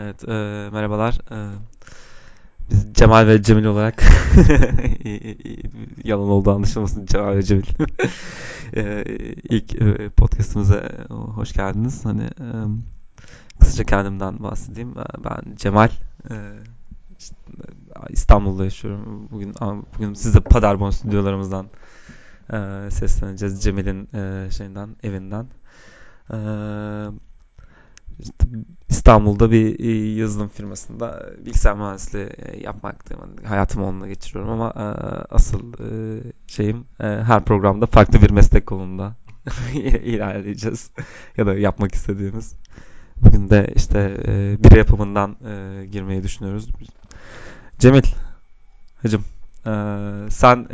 Evet, merhabalar. Biz Cemal ve Cemil olarak yalan oldu anlaşılmasın Cemal ve Cemil. İlk podcastımıza hoş geldiniz. Hani kısaca kendimden bahsedeyim. Ben Cemal. İşte İstanbul'da yaşıyorum. Bugün size Paderborn stüdyolarımızdan sesleneceğiz. Cemil'in evinden. İşte İstanbul'da bir yazılım firmasında bilgisayar mühendisliği yapmaktayım. Yani hayatımı onunla geçiriyorum ama asıl şeyim her programda farklı bir meslek kolunda ilerleyeceğiz ya da yapmak istediğimiz. Bugün de işte bir yapımından girmeyi düşünüyoruz. Cemil, hacım, sen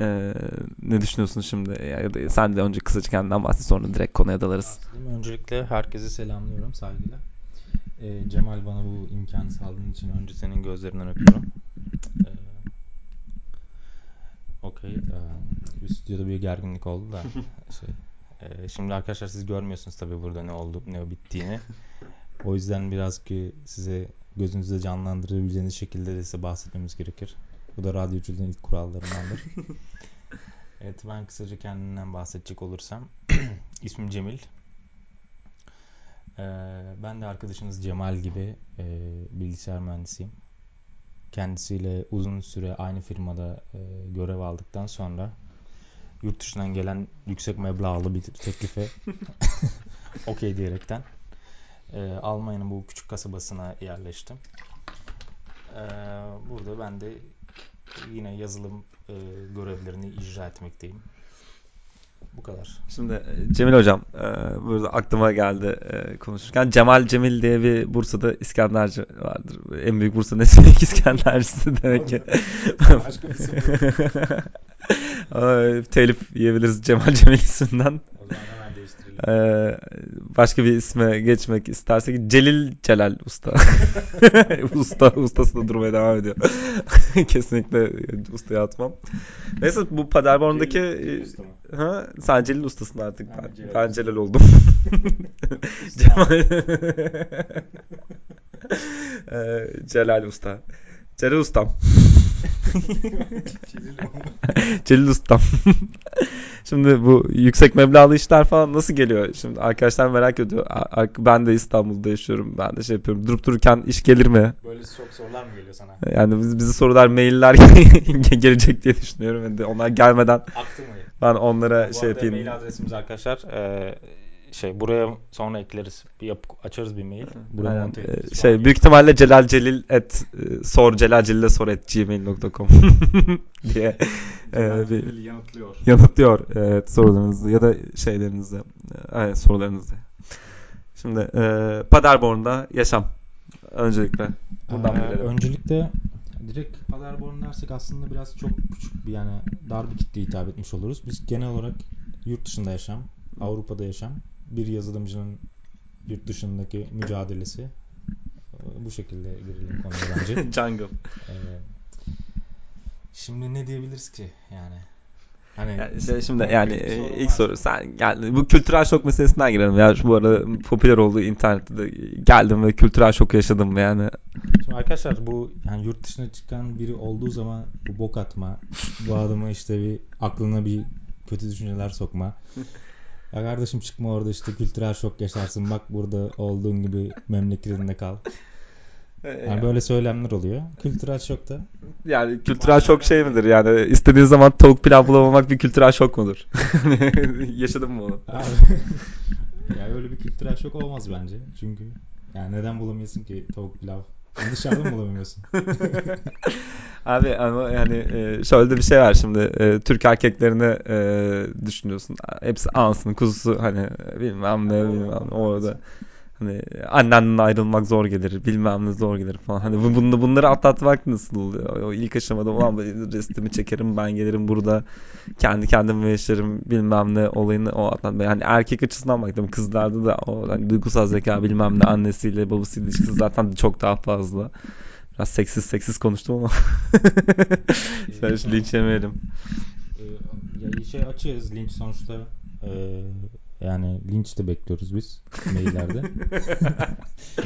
ne düşünüyorsun şimdi? Yani sen de önce kısaca kendinden bahset, sonra direkt konuya dalarız. Öncelikle herkese selamlıyorum saygıyla. Cemal, bana bu imkanı sağladığın için önce senin gözlerinden öpüyorum. Okey. Stüdyoda bir gerginlik oldu da. Şimdi arkadaşlar siz görmüyorsunuz tabii burada ne oldu, ne bittiğini. O yüzden biraz ki size gözünüzde canlandırabileceğiniz şekilde de size bahsetmemiz gerekir. Bu da radyoculuğun ilk kurallarındandır. Evet, ben kısaca kendimden bahsedecek olursam. İsmim Cemil. Ben de arkadaşınız Cemal gibi bilgisayar mühendisiyim. Kendisiyle uzun süre aynı firmada görev aldıktan sonra yurt dışından gelen yüksek meblağlı bir teklife okey diyerekten Almanya'nın bu küçük kasabasına yerleştim. Burada ben de yine yazılım görevlerini icra etmekteyim. Bu kadar. Şimdi Cemil hocam, burada aklıma geldi konuşurken. Cemil diye bir Bursa'da İskenderci vardır. En büyük Bursa'nın eski İskendercisi demek ki. Başka bir isim yok. Telif yiyebiliriz Cemil isimden. O zaman hemen değiştirelim. Başka bir isme geçmek istersek Celal Usta. Ustasında durmaya devam ediyor. Kesinlikle ustaya atmam. Neyse, bu Paderborn'daki sen Celil ustasın artık. Ben Celal oldum. Celal Usta. Celal Ustam. Celil Ustam. Şimdi bu yüksek meblağlı işler falan nasıl geliyor? Şimdi arkadaşlar merak ediyor. Ben de İstanbul'da yaşıyorum. Ben de yapıyorum. Durup dururken iş gelir mi? Böyle çok sorular mı geliyor sana? Yani bize sorular, mailler gelecek diye düşünüyorum. Yani onlar gelmeden ben onlara yapayım. Mail adresimiz arkadaşlar. Buraya sonra ekleriz. Açarız bir mail. Aynen. Büyük ihtimalle celalcelil@gmail.com diye yanıtlıyor evet, sorularınızı ya da şeylerinizi. Evet, sorularınızı. Şimdi Paderborn'da yaşam öncelikle. Buradan öncelikle direkt Paderborn dersek aslında biraz çok küçük bir dar bir kitleye hitap etmiş oluruz. Biz genel olarak yurt dışında yaşam, Avrupa'da yaşam, bir yazılımcının yurt dışındaki mücadelesi, bu şekilde girelim konuya bence. Jungle. Şimdi ne diyebiliriz ki yani? İlk soru sen geldin. Bu kültürel şok meselesinden girelim ya. Bu arada popüler olduğu internette de geldim ve kültürel şok yaşadım yani. Şimdi arkadaşlar bu yurt dışına çıkan biri olduğu zaman bu bok atma, bu adama aklına bir kötü düşünceler sokma. Ya kardeşim, çıkma orada kültürel şok yaşarsın. Bak burada olduğun gibi memleketinde kal. Böyle söylemler oluyor. Kültürel şok da. Yani kültürel şok şey midir? Yani istediğin zaman tavuk pilav bulamamak bir kültürel şok mudur? Yaşadın mı onu? Ya öyle bir kültürel şok olmaz bence. Çünkü neden bulamıyorsun ki tavuk pilav? Dışarıda mı bulamıyorsun? Abi ama şöyle de bir şey var şimdi. Türk erkeklerini düşünüyorsun. Hepsi ansın, kuzusu bilmem ne orada. Annenden ayrılmak zor gelir, bilmem ne zor gelir falan. Bunları atlatmak nasıl oluyor? O ilk aşamada olan restimi çekerim, ben gelirim burada. Kendi kendime yaşarım bilmem ne olayını o atlatma. Erkek açısından baktım, kızlarda da o duygusal zeka bilmem ne, annesiyle babasıyla ilişkisi zaten çok daha fazla. Biraz seksiz konuştum ama. Sen hiç linç yemeyelim. Açığız. Linç sonuçta Yani linç de bekliyoruz biz maillerde.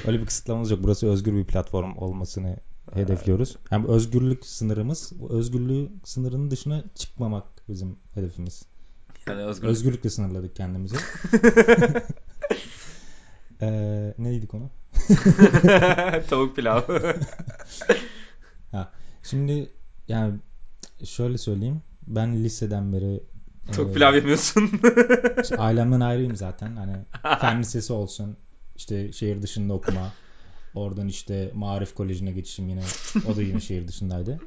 Öyle bir kısıtlamamız yok. Burası özgür bir platform olmasını hedefliyoruz. Hem özgürlük sınırımız, özgürlüğü sınırının dışına çıkmamak bizim hedefimiz. Yani özgürlükle sınırladık kendimizi. Neydi konu? Tavuk pilav. Ha, şimdi yani şöyle söyleyeyim. Ben liseden beri çok pilav yemiyorsun. İşte ailemden ayrıyım zaten. Hani fen lisesi olsun, işte şehir dışında okuma. Oradan işte Maarif Koleji'ne geçişim yine. O da yine şehir dışındaydı.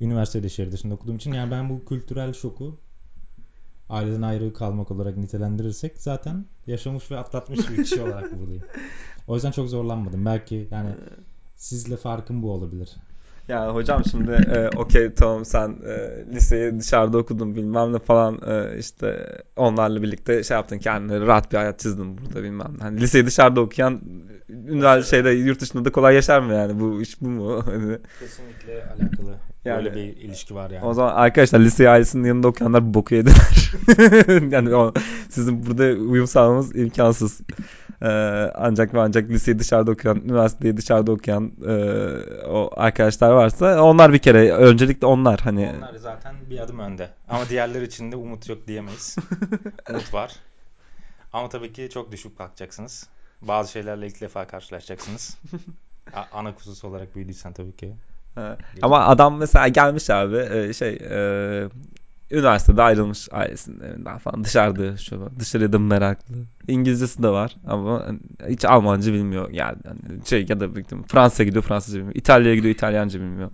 Üniversitede şehir dışında okuduğum için yani ben bu kültürel şoku aileden ayrı kalmak olarak nitelendirirsek zaten yaşamış ve atlatmış bir kişi olarak buradayım. O yüzden çok zorlanmadım. Belki yani sizle farkım bu olabilir. Ya hocam şimdi okey tamam sen liseyi dışarıda okudun bilmem ne falan işte onlarla birlikte şey yaptın kendine rahat bir hayat çizdin burada bilmem ne. Hani liseyi dışarıda okuyan şeyde yurt dışında da kolay yaşar mı yani bu iş bu mu? Kesinlikle alakalı. Yani, böyle bir ilişki var yani. O zaman arkadaşlar lise ailesinin yanında okuyanlar bir boku yediler. Yani sizin burada uyum sağlamanız imkansız. Ancak ve ancak liseyi dışarıda okuyan, üniversiteyi dışarıda okuyan o arkadaşlar varsa onlar bir kere öncelikle onlar hani. Onlar zaten bir adım önde. Ama diğerleri için de umut yok diyemeyiz. Umut var. Ama tabii ki çok düşük kalkacaksınız. Bazı şeylerle ilk defa karşılaşacaksınız. Ana kuzus olarak büyüdüysen tabii ki. Ama adam mesela gelmiş abi üniversitede ayrılmış ailesinin evinden falan dışarıda dışarıya da meraklı. İngilizcesi de var ama hiç Almanca bilmiyor yani ya da Fransa'ya gidiyor Fransızca bilmiyor. İtalya'ya gidiyor İtalyanca bilmiyor.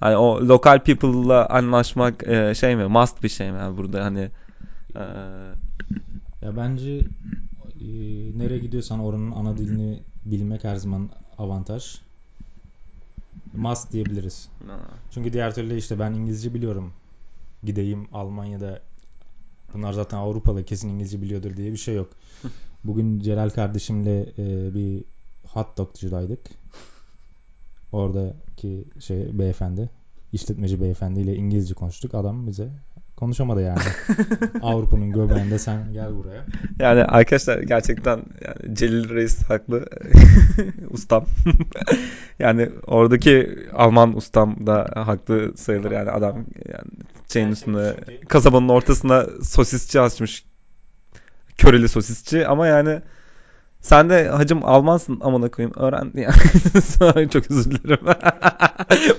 Hani o local people'la anlaşmak şey mi? Must bir şey mi yani burada hani ya bence nereye gidiyorsan oranın ana dilini bilmek her zaman avantaj. Must diyebiliriz. No. Çünkü diğer türlü işte ben İngilizce biliyorum. Gideyim Almanya'da bunlar zaten Avrupalı kesin İngilizce biliyordur diye bir şey yok. Bugün Celal kardeşimle bir hot dogcu'daydık. Oradaki şey beyefendi, işletmeci beyefendiyle İngilizce konuştuk. Adam bize konuşamadı yani. Avrupa'nın göbeğinde sen gel buraya. Yani arkadaşlar gerçekten yani Celil Reis haklı. Ustam. Yani oradaki Alman ustam da haklı sayılır yani adam yani şeyin üstünde kasabanın ortasına sosisçi açmış. Köreli sosisçi ama yani sen de hacım Almansın amına koyayım öğren yani. Çok özür dilerim.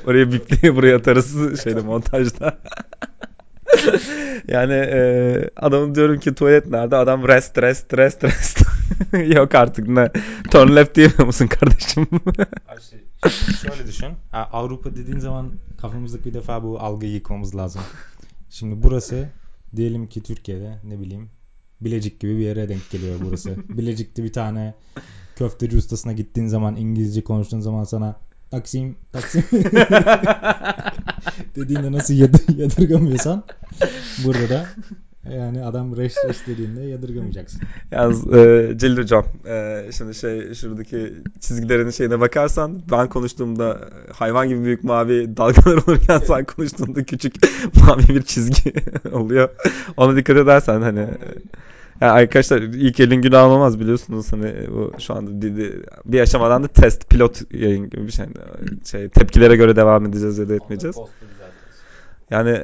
Oraya bipleyip buraya atarız şeyde montajda. Yani adamın diyorum ki tuvalet nerede? Adam rest. Yok artık ne? Turn left diyemiyor musun kardeşim? Şöyle düşün. Avrupa dediğin zaman kafamızdaki bir defa bu algıyı yıkmamız lazım. Şimdi burası diyelim ki Türkiye'de ne bileyim Bilecik gibi bir yere denk geliyor burası. Bilecik'te bir tane köfteci ustasına gittiğin zaman İngilizce konuştuğun zaman sana Taksim dediğinde nasıl yadırgamıyorsan burada da yani adam reş dediğinde yadırgamayacaksın. Yalnız Celil Hocam şimdi şuradaki çizgilerin şeyine bakarsan ben konuştuğumda hayvan gibi büyük mavi dalgalar olurken sen konuştuğunda küçük mavi bir çizgi oluyor. Ona dikkat edersen hani yani arkadaşlar ilk elin günü almamaz biliyorsunuz hani bu şu anda bir aşamadan da test pilot yayın gibi bir şey tepkilere göre devam edeceğiz ya da etmeyeceğiz. Yani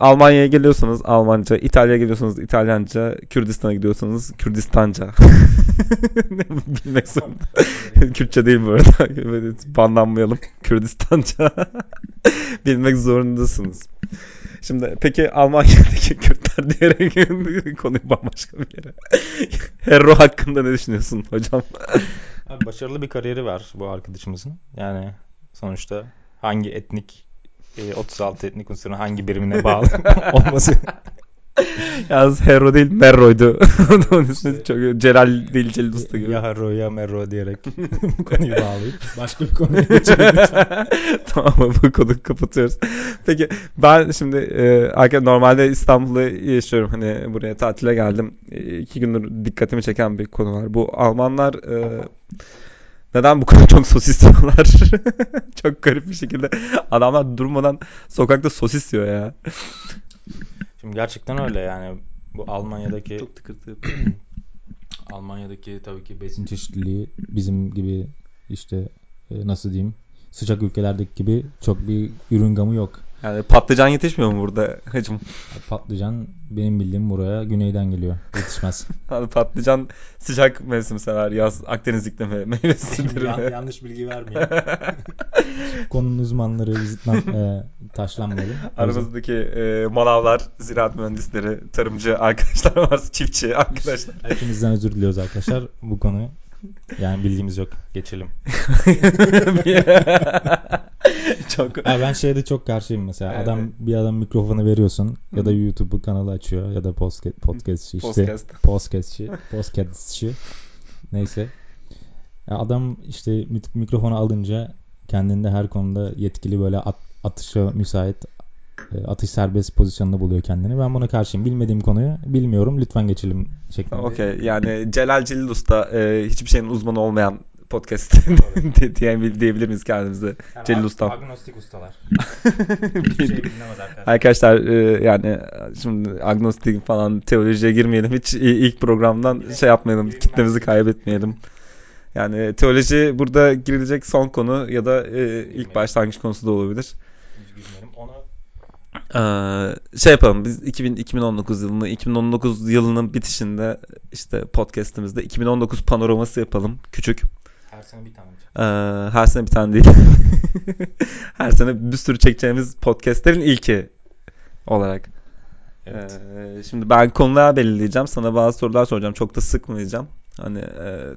Almanya'ya geliyorsanız Almanca, İtalya'ya geliyorsanız İtalyanca, Kürdistan'a gidiyorsanız Kürdistanca. Bilmek zorunda. Kürtçe değil bu arada. Banlanmayalım. Kürdistanca. Bilmek zorundasınız. Şimdi peki Almanya'daki Kürtler diyerek konuyu bambaşka bir yere. Herro hakkında ne düşünüyorsun hocam? Abi başarılı bir kariyeri var bu arkadaşımızın. Yani sonuçta hangi etnik 36 etnik unsurun hangi birimine bağlı olması. Yalnız Herro değil Merro'ydu. Onun ismi çok Celal değil Celil Usta gibi. Ya Herro ya Merro diyerek konuyu bağlayıp başka bir konuya geçelim. Tamam bu konuyu kapatıyoruz. Peki ben şimdi normalde İstanbul'da yaşıyorum. Hani buraya tatile geldim. 2 gündür dikkatimi çeken bir konu var. Bu Almanlar neden bu kadar çok sosis yiyorlar? Çok garip bir şekilde adamlar durmadan sokakta sosis yiyor ya. Şimdi gerçekten öyle yani Bu Almanya'daki çok tıkırtı. Almanya'daki tabii ki besin çeşitliliği bizim gibi işte nasıl diyeyim sıcak ülkelerdeki gibi çok bir ürün gamı yok. Yani patlıcan yetişmiyor mu burada hacım? Patlıcan benim bildiğim buraya güneyden geliyor. Yetişmez. Abi patlıcan sıcak mevsim sever. Yaz Akdeniz iklimi meyvesidir. Yanlış bilgi vermeyin. Konunun uzmanları taşlanmadı. Aramızdaki manavlar, ziraat mühendisleri, tarımcı arkadaşlar varsa çiftçi arkadaşlar. Hepinizden özür diliyoruz arkadaşlar bu konuyu. Yani bildiğimiz yok. Geçelim. Çok. Yani ben şeyde çok karşıyım mesela. Evet. Bir adam mikrofonu veriyorsun ya da YouTube kanalı açıyor ya da podcastçi işte. Podcastçi. Neyse. Ya adam işte mikrofonu alınca kendinde her konuda yetkili böyle atışa müsait atış serbest pozisyonda buluyor kendini. Ben buna karşıyım. Bilmediğim konuyu bilmiyorum. Lütfen geçelim şeklinde. Okey. Yani Celal Celil Usta hiçbir şeyin uzmanı olmayan podcast diyebilir miyiz kendimize? Yani Celil Usta. Agnostik ustalar. Hiçbir şey bilinmez arkadaşlar. Arkadaşlar yani şimdi agnostik falan teolojiye girmeyelim. Hiç ilk programdan şey yapmayalım. Kitlemizi kaybetmeyelim. Yani teoloji burada girilecek son konu ya da ilk başlangıç konusu da olabilir. Şey yapalım biz 2019 yılının bitişinde işte podcastimizde 2019 panoraması yapalım küçük. Her sene bir tane. Her sene bir tane değil. Her sene bir sürü çekeceğimiz podcastlerin ilki olarak. Evet. Şimdi ben konuları belirleyeceğim. Sana bazı sorular soracağım. Çok da sıkmayacağım. Hani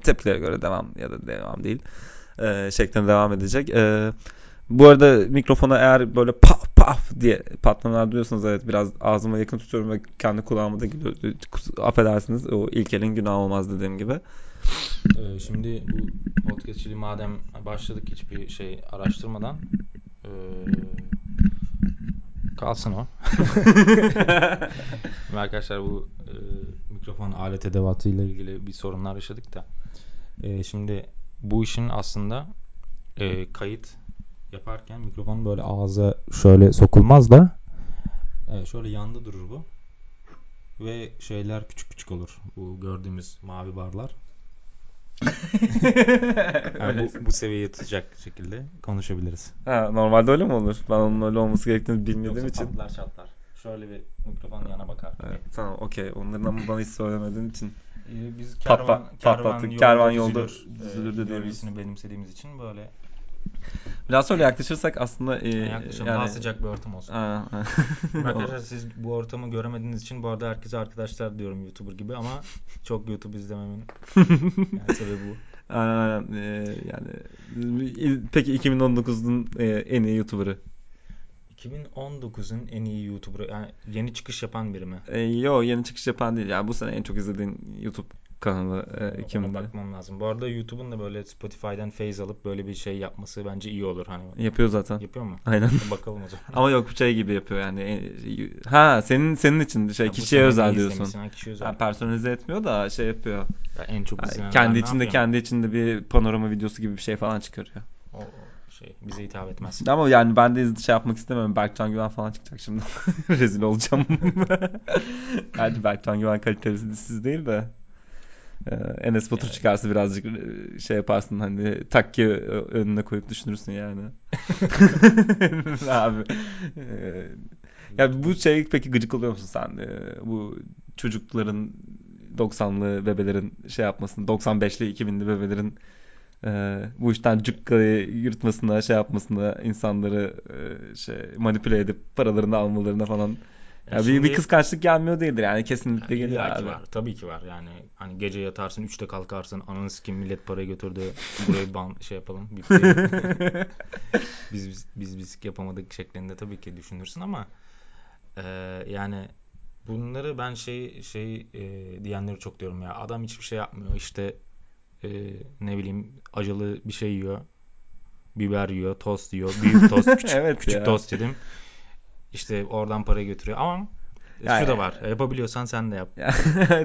tepkilere göre devam ya da devam değil. Şeklinde devam edecek. Bu arada mikrofona eğer böyle paf paf diye patlamalar duyuyorsanız evet biraz ağzıma yakın tutuyorum ve kendi kulağıma da gidiyor. Affedersiniz o ilk elin günahı olmaz dediğim gibi. Şimdi bu podcastçiliği madem başladık hiçbir şey araştırmadan kalsın o. Arkadaşlar bu mikrofon alet edevatıyla ilgili bir sorunlar yaşadık da. Şimdi bu işin aslında kayıt yaparken mikrofon böyle ağza şöyle sokulmaz da şöyle yanda durur bu ve şeyler küçük küçük olur bu gördüğümüz mavi barlar yani bu seviyeye tutacak şekilde konuşabiliriz. Ha, normalde öyle mi olur? Ben onun öyle olması gerektiğini bilmediğim yoksa için patlar. Şöyle bir mikrofon yana bakar. Evet, tamam okey. Onların ama bana hiç söylemediğin için biz kervan yolda düzülür dediğimiz benimsediğimiz için böyle biraz sonra yaklaşırsak aslında yani daha sıcak bir ortam olsun. Arkadaşlar siz bu ortamı göremediğiniz için bu arada herkese arkadaşlar diyorum YouTuber gibi ama çok YouTube izlememin yani sebebi bu. Yani peki 2019'un en iyi YouTuber'ı? 2019'un en iyi YouTuber'ı yani yeni çıkış yapan biri mi? Yok yeni çıkış yapan değil. Yani bu sene en çok izlediğin YouTube kanalı kimde? Bakmam lazım. Bu arada YouTube'un da böyle Spotify'dan feyz alıp böyle bir şey yapması bence iyi olur hani. Yapıyor zaten. Yapıyor mu? Aynen. Bakalım o zaman. Ama yok şey gibi yapıyor yani. Ha senin için şey ya kişiye özel diyorsun. Yani personalize etmiyor da şey yapıyor. Ya en çok yani kendi içinde bir panorama videosu gibi bir şey falan çıkarıyor. O şey bize hitap etmez. Ama yani ben de şey yapmak istemiyorum. Berkcan Güven falan çıkacak şimdi. Rezil olacağım. Hadi Berkcan Güven kalitesi siz değil de Enes Batur çıkarsa birazcık şey yaparsın hani takki önüne koyup düşünürsün yani. Abi. Ya bu şey peki gıcık oluyor musun sen? Bu çocukların 90'lı bebelerin şey yapmasını 95'li 2000'li bebelerin bu işten cıkkayı yırtmasına şey yapmasına insanları şey manipüle edip paralarını almalarına falan. Ya şimdi, bir kıskançlık gelmiyor değildir yani kesinlikle yani geliyor abi. Var, tabii ki var yani hani gece yatarsın 3'te kalkarsın ananı sikeyim millet parayı götürdü burayı şey yapalım biz yapamadık şeklinde tabii ki düşünürsün ama yani bunları ben diyenleri çok diyorum ya adam hiçbir şey yapmıyor işte ne bileyim acılı bir şey yiyor biber yiyor tost yiyor büyük tost küçük, evet küçük tost yedim. İşte oradan para götürüyor ama Yani, şu da var. Yapabiliyorsan sen de yap.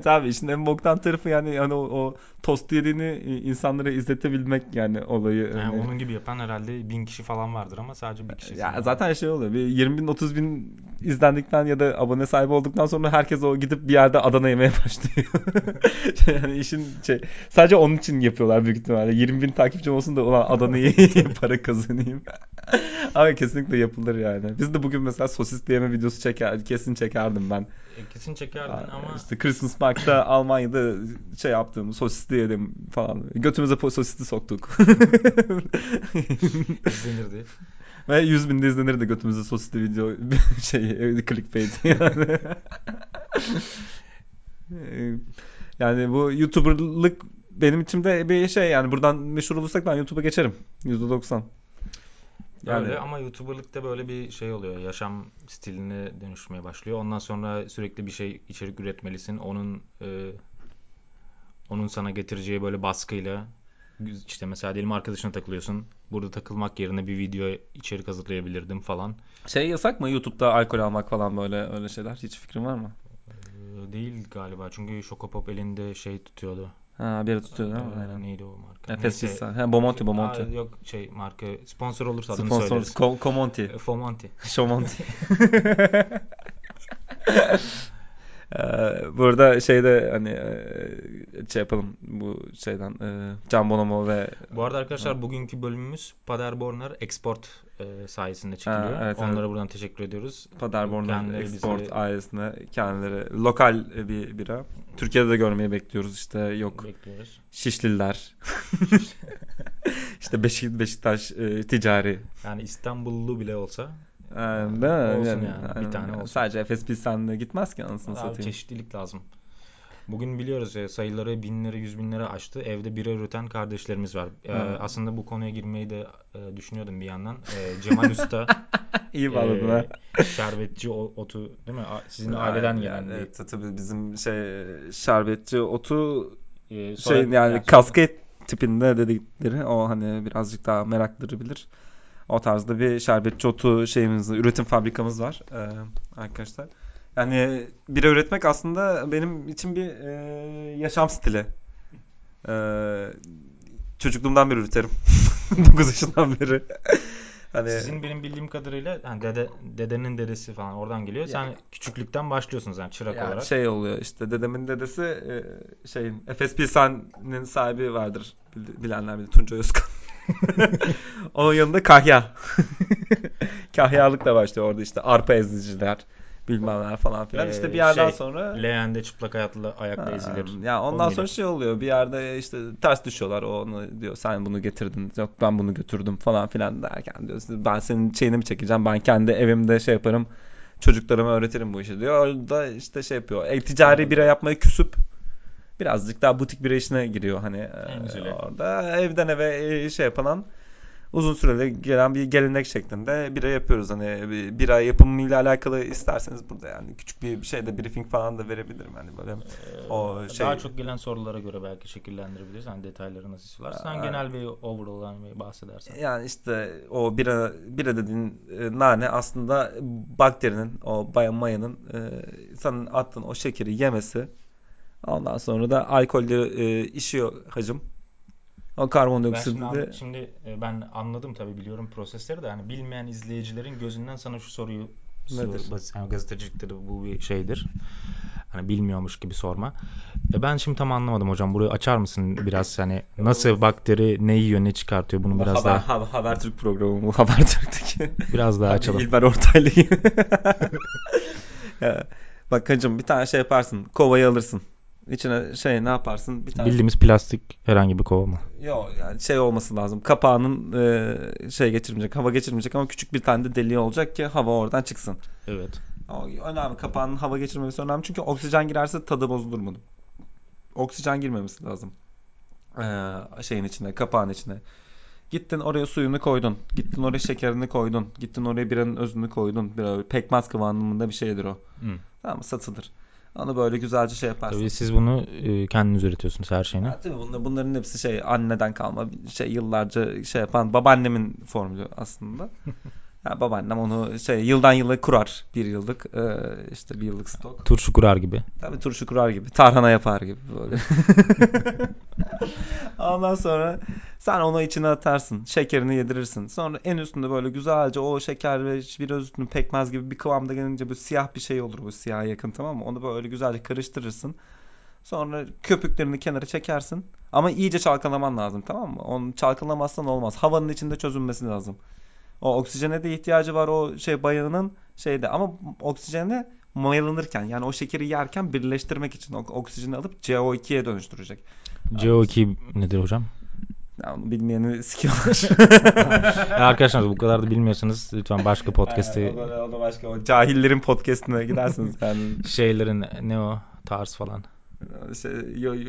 Tabii işin en boktan tarafı yani o tost yediğini insanlara izletebilmek yani olayı. Yani onun gibi yapan herhalde 1000 kişi falan vardır ama sadece bir kişi. Ya zaten şey oluyor. Bir 20,000-30,000 izlendikten ya da abone sahibi olduktan sonra herkes o gidip bir yerde Adana yemeye başlıyor. Yani işin sadece onun için yapıyorlar büyük ihtimalle. 20,000 takipçim olsun da ulan Adana'yı para kazanayım. Ama kesinlikle yapılır yani. Biz de bugün mesela sosis diyeme videosu kesin çekerdim ben. Kesin çekerdin ama. İşte Christmas Park'ta Almanya'da yaptığımız sosisli yedim falan. Götümüze sosisli soktuk. İzlenirdi. Ve 100.000'de izlenirdi götümüze sosisli video clickbait yani. Yani bu YouTuber'lık benim içimde bir yani buradan meşhur olursak ben YouTube'a geçerim. %90. Yani öyle, ama YouTuber'lıkta böyle bir oluyor. Yaşam stiline dönüşmeye başlıyor. Ondan sonra sürekli bir içerik üretmelisin. Onun sana getireceği böyle baskıyla mesela diyelim arkadaşına takılıyorsun. Burada takılmak yerine bir video içerik hazırlayabilirdim falan. Yasak mı YouTube'da alkol almak falan böyle öyle şeyler? Hiç fikrin var mı? Değil galiba. Çünkü Shokopop elinde tutuyordu. Ha, bir tutuyordu değil mi? Aynen. Neydi o marka? Efes Pilsen. Ha, Bomonti. Yok marka sponsor olursa adını söyleriz. Sponsor Bomonti. Şomonti. Burada yapalım bu Can Bonomo ve... Bu arada arkadaşlar bugünkü bölümümüz Paderborn Export sayesinde çekiliyor. Evet, onlara buradan teşekkür ediyoruz. Paderborn Export ailesine kendileri lokal bir bira. Türkiye'de de görmeyi bekliyoruz Bekliyoruz. Şişliler. Beşiktaş ticari. Yani İstanbullu bile olsa... bir tane olsun. Sadece Efes Pilsen'le gitmez ki anasını satayım. Çeşitlilik lazım. Bugün biliyoruz sayıları 1000'lere 100.000'lere aştı. Evde bira üreten kardeşlerimiz var. Aslında bu konuya girmeyi de düşünüyordum bir yandan. Cemal Usta iyi bağladın şerbetçi otu değil mi? Sizin aileden gelen. Evet, tabii bizim şerbetçi otu kasket tipinde dedikleri o birazcık daha merakları bilir. O tarzda bir şerbetçi otu üretim fabrikamız var arkadaşlar. Yani bira üretmek aslında benim için bir yaşam stili. Çocukluğumdan beri üretirim. 9 yaşından beri. Sizin benim bildiğim kadarıyla dedenin dedesi falan oradan geliyor. Sen küçüklükten başlıyorsunuz çırak olarak. Oluyor dedemin dedesi Efes Pilsen'in sahibi vardır. Bilenler bilir, Tunca Özkul. Onun yanında kahyalıkla başlıyor orada arpa eziciler bilmemler falan filan bir yerden sonra leğende çıplak ayakla ezilir ya ondan sonra oluyor bir yerde ters düşüyorlar onu diyor sen bunu getirdin yok ben bunu götürdüm falan filan derken diyor ben senin şeyini mi çekeceğim ben kendi evimde yaparım çocuklarıma öğretirim bu işi diyor orada yapıyor ticari bira yapmayı küsüp birazcık daha butik bira işine giriyor orada evden eve yapılan uzun süreli gelen bir gelenek şeklinde bira yapıyoruz bira yapımıyla alakalı isterseniz burada küçük bir briefing falan da verebilirim böyle o daha çok gelen sorulara göre belki şekillendirebiliriz detayları nasıl istiyorlar sen genel bir overall'dan bahsedersen o bira dediğin nane aslında bakterinin o mayanın insanın attığın o şekeri yemesi. Ondan sonra da alkolleri işiyor hacım. O karbondioksit de... Şimdi ben anladım tabii biliyorum prosesleri de. Bilmeyen izleyicilerin gözünden sana şu soruyu gazetecilikte de bu bir şeydir. Bilmiyormuş gibi sorma. Ben şimdi tam anlamadım hocam. Burayı açar mısın biraz? Nasıl bakteri ne yiyor ne çıkartıyor bunu biraz daha. Habertürk programı bu. Habertürk'teki. Biraz daha açalım. İlber Ortaylı'yı. Bak hacım bir tane yaparsın. Kovayı alırsın. İçine ne yaparsın? Bir tane... Bildiğimiz plastik herhangi bir kova mı? Yok olması lazım. Kapağının geçirmeyecek, hava geçirmeyecek ama küçük bir tane de deliği olacak ki hava oradan çıksın. Evet. O önemli. Kapağının hava geçirmemesi önemli çünkü oksijen girerse tadı bozulur mu? Oksijen girmemesi lazım. Kapağın içine. Gittin oraya suyunu koydun. Gittin oraya şekerini koydun. Gittin oraya biranın özünü koydun. Biraz pekmez kıvamında bir şeydir o. Hmm. Tamam mı? Satılır. Onu böyle güzelce yaparsın. Tabii siz bunu kendiniz üretiyorsunuz her şeyini. Tabii bunların hepsi anneden kalma yıllarca yapan babaannemin formülü aslında. Ya babaannem onu yıldan yıla kurar. Bir yıllık bir yıllık stok. Turşu kurar gibi. Tabii turşu kurar gibi. Tarhana yapar gibi böyle. Ondan sonra sen onu içine atarsın. Şekerini yedirirsin. Sonra en üstünde böyle güzelce o şeker ve biraz üstünde pekmez gibi bir kıvamda gelince bu siyah bir şey olur. Bu siyaha yakın, tamam mı? Onu böyle güzelce karıştırırsın. Sonra köpüklerini kenara çekersin. Ama iyice çalkalaman lazım, tamam mı? Onu çalkalamazsan olmaz. Havanın içinde çözünmesi lazım. O oksijene de ihtiyacı var o bayanının ama oksijene mayalanırken, yani o şekeri yerken birleştirmek için oksijeni alıp CO2'ye dönüştürecek. CO2 nedir hocam? Ya onu bilmeyeni sikiyorlar. Arkadaşlar bu kadar da bilmiyorsanız lütfen başka podcast'ı. O da başka, o cahillerin podcast'ine gidersiniz yani. Şeylerin ne o tarz falan.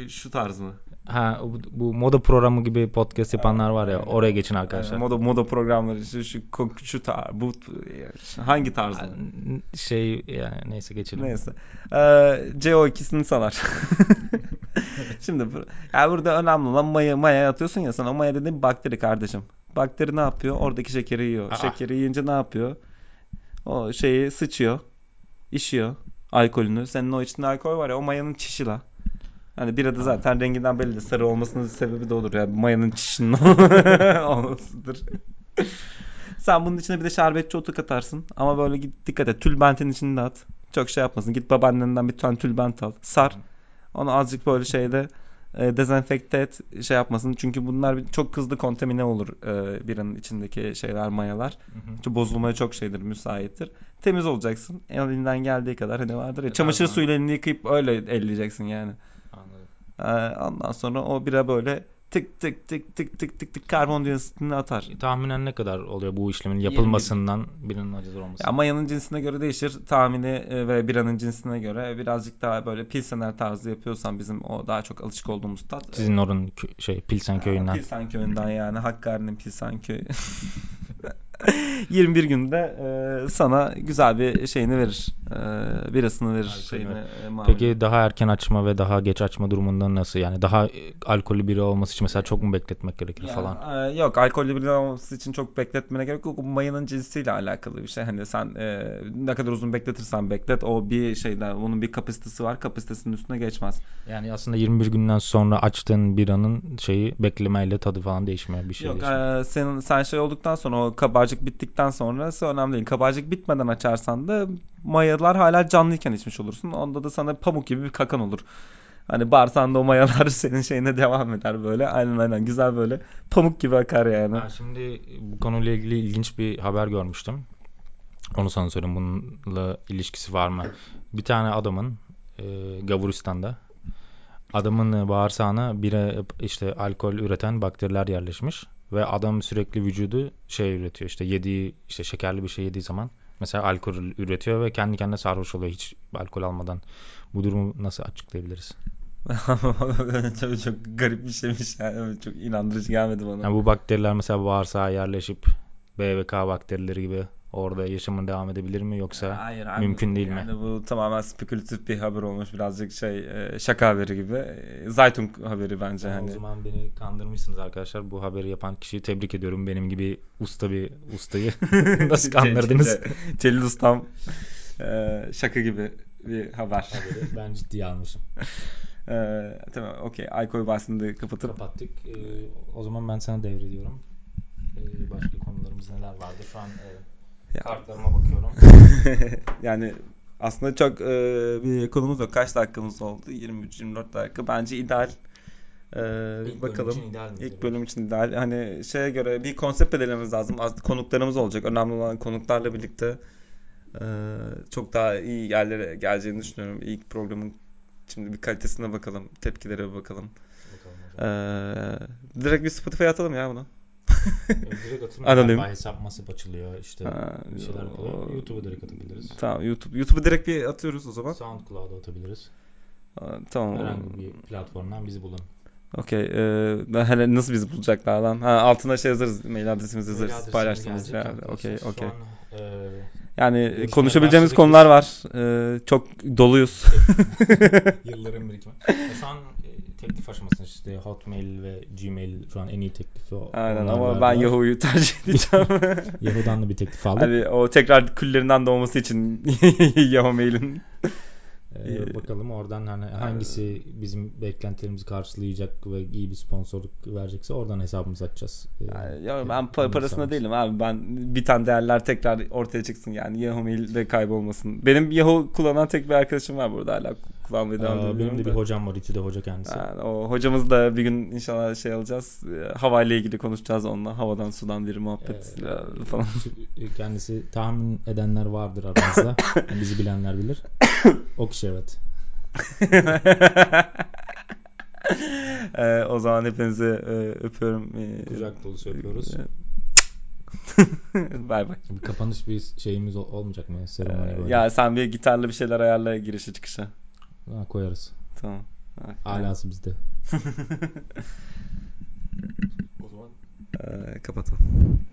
Şu tarz mı? Ha, bu moda programı gibi podcast yapanlar var ya, oraya geçin arkadaşlar. Moda programları şu tarz, bu hangi tarz mı? Yani neyse geçelim. Neyse. CO2'sini salar. Şimdi burada önemli olan maya atıyorsun ya sen, o maya dediğin bakteri kardeşim. Bakteri ne yapıyor? Oradaki şekeri yiyor. Şekeri yiyince ne yapıyor? O sıçıyor, işiyor alkolünü. Senin o içinde alkol var ya, o mayanın çişi la. Hani bir adı zaten renginden belli. Sarı olmasının sebebi de olur. Yani mayanın çişinin olmasıdır. Sen bunun içine bir de şerbetçi otu katarsın. Ama böyle git dikkat et. Tülbentin içinde at. Çok yapmasın. Git babaannenden bir tane tülbent al. Sar. Onu azıcık böyle dezenfekte et. Yapmasın. Çünkü bunlar çok hızlı kontamine olur. Biranın içindeki mayalar. Çünkü bozulmaya çok müsaittir. Temiz olacaksın. Elinden geldiği kadar. Hani vardır ya. Çamaşır suyuyla elini yıkayıp öyle elleyeceksin yani. Ondan sonra o bira böyle tık tık tık tık tık tık tık karbondioksitini atar. Tahminen ne kadar oluyor bu işlemin yapılmasından biranın acıdır olması? Ya, mayanın cinsine göre değişir tahmini ve biranın cinsine göre. Birazcık daha böyle Pilsener tarzı yapıyorsan, bizim o daha çok alışık olduğumuz tat. Sizin oranın Pilsen köyünden. Pilsen köyünden yani, Hakkari'nin Pilsen köyü. 21 günde sana güzel bir şeyini verir. Birasını verir. Peki daha erken açma ve daha geç açma durumundan nasıl? Yani daha alkollü biri olması için mesela çok mu bekletmek gerekir falan? Yok, alkollü biri olması için çok bekletmene gerek yok. Mayanın cinsiyle alakalı bir şey. Hani sen ne kadar uzun bekletirsen beklet. O bir onun bir kapasitesi var. Kapasitesinin üstüne geçmez. Yani aslında 21 günden sonra açtığın biranın beklemeyle tadı falan değişmiyor. Bir şey yok. Sen olduktan sonra o kabarcık bittikten sonrası önemli değil. Kabarcık bitmeden açarsan da mayalar hala canlıyken içmiş olursun. Onda da sana pamuk gibi bir kakan olur. Hani bağırsağında o mayalar senin devam eder böyle. Aynen güzel böyle pamuk gibi akar yani. Şimdi bu konuyla ilgili ilginç bir haber görmüştüm. Onu sana söyleyeyim, bununla ilişkisi var mı? Bir tane adamın Gavuristan'da adamın bağırsağına alkol üreten bakteriler yerleşmiş. Ve adam sürekli vücudu üretiyor. Yediği şekerli bir şey yediği zaman mesela alkol üretiyor ve kendi kendine sarhoş oluyor hiç alkol almadan. Bu durumu nasıl açıklayabiliriz? Çok garip bir şeymiş yani. Çok inandırıcı gelmedi bana. Yani bu bakteriler mesela bağırsağa yerleşip B ve K bakterileri gibi orada yaşamın devam edebilir mi, yoksa hayır, mümkün değil mi? Bu tamamen spekülatif bir haber olmuş. Birazcık şaka haberi gibi. Zaytung haberi bence. O zaman beni kandırmışsınız arkadaşlar. Bu haberi yapan kişiyi tebrik ediyorum. Benim gibi ustayı nasıl kandırdınız? Celil ustam şaka gibi bir haber. Ben ciddiye almışım. Tamam, okey. Alkol bahsini kapattık. O zaman ben sana devrediyorum. Başka konularımız neler vardı? Şu an kartlarıma bakıyorum. Yani aslında çok bir konumuz yok. Kaç dakikamız oldu? 23-24 dakika. Bence ideal. İlk bakalım. Bölüm için ideal mi? İlk bölüm için ideal. Hani göre bir konsept belirlememiz lazım. Konuklarımız olacak. Önemli olan konuklarla birlikte çok daha iyi yerlere geleceğini düşünüyorum. İlk programın şimdi bir kalitesine bakalım. Tepkilere bir bakalım. Direkt bir Spotify'a atalım ya bunu. Anonim. Hesap masip açılıyor bir şeyler oluyor. YouTube'a direkt atabiliriz. Tamam, YouTube'a direkt bir atıyoruz o zaman. Soundcloud'a atabiliriz. Tamam. Herhangi bir platformdan bizi bulun. Okey. Hele nasıl bizi bulacaklar lan? Altına yazarız, mail adresimizi yazarız, paylaştığımız yerde. Okey. Yani konuşabileceğimiz konular var. Çok doluyuz. Yılların birikimi. Şu an teklif aşamasında işte Hotmail ve Gmail şu an en iyi teklifi o. Aynen ama ben Yahoo'yu tercih edeceğim. Yahoo'dan da bir teklif aldım. Abi o tekrar küllerinden doğması için Yahoo Mail'in. Bakalım oradan hani hangisi bizim beklentilerimizi karşılayacak ve iyi bir sponsorluk verecekse oradan hesabımızı açacağız. Ya ben parasına değilim abi, ben bir tane değerler tekrar ortaya çıksın yani Yahoo Mail'de kaybolmasın. Benim Yahoo kullanan tek bir arkadaşım var burada hala kullanmaya devam ediyorum. Benim de bir hocam var, İTÜ'de hoca kendisi. Yani o hocamız da bir gün inşallah şey alacağız, havayla ilgili konuşacağız onunla, havadan sudan bir muhabbet falan. Kendisi tahmin edenler vardır aramızda, yani bizi bilenler bilir. O kişi evet. O zaman hepinizi öpüyorum. Kucak dolusu öpüyoruz. Bay bay. Kapanış bir şeyimiz olmayacak mı? Ya sen bir gitarlı bir şeyler ayarla girişe çıkışa. Ha, koyarız. Tamam. Alası bizde. O zaman kapatalım.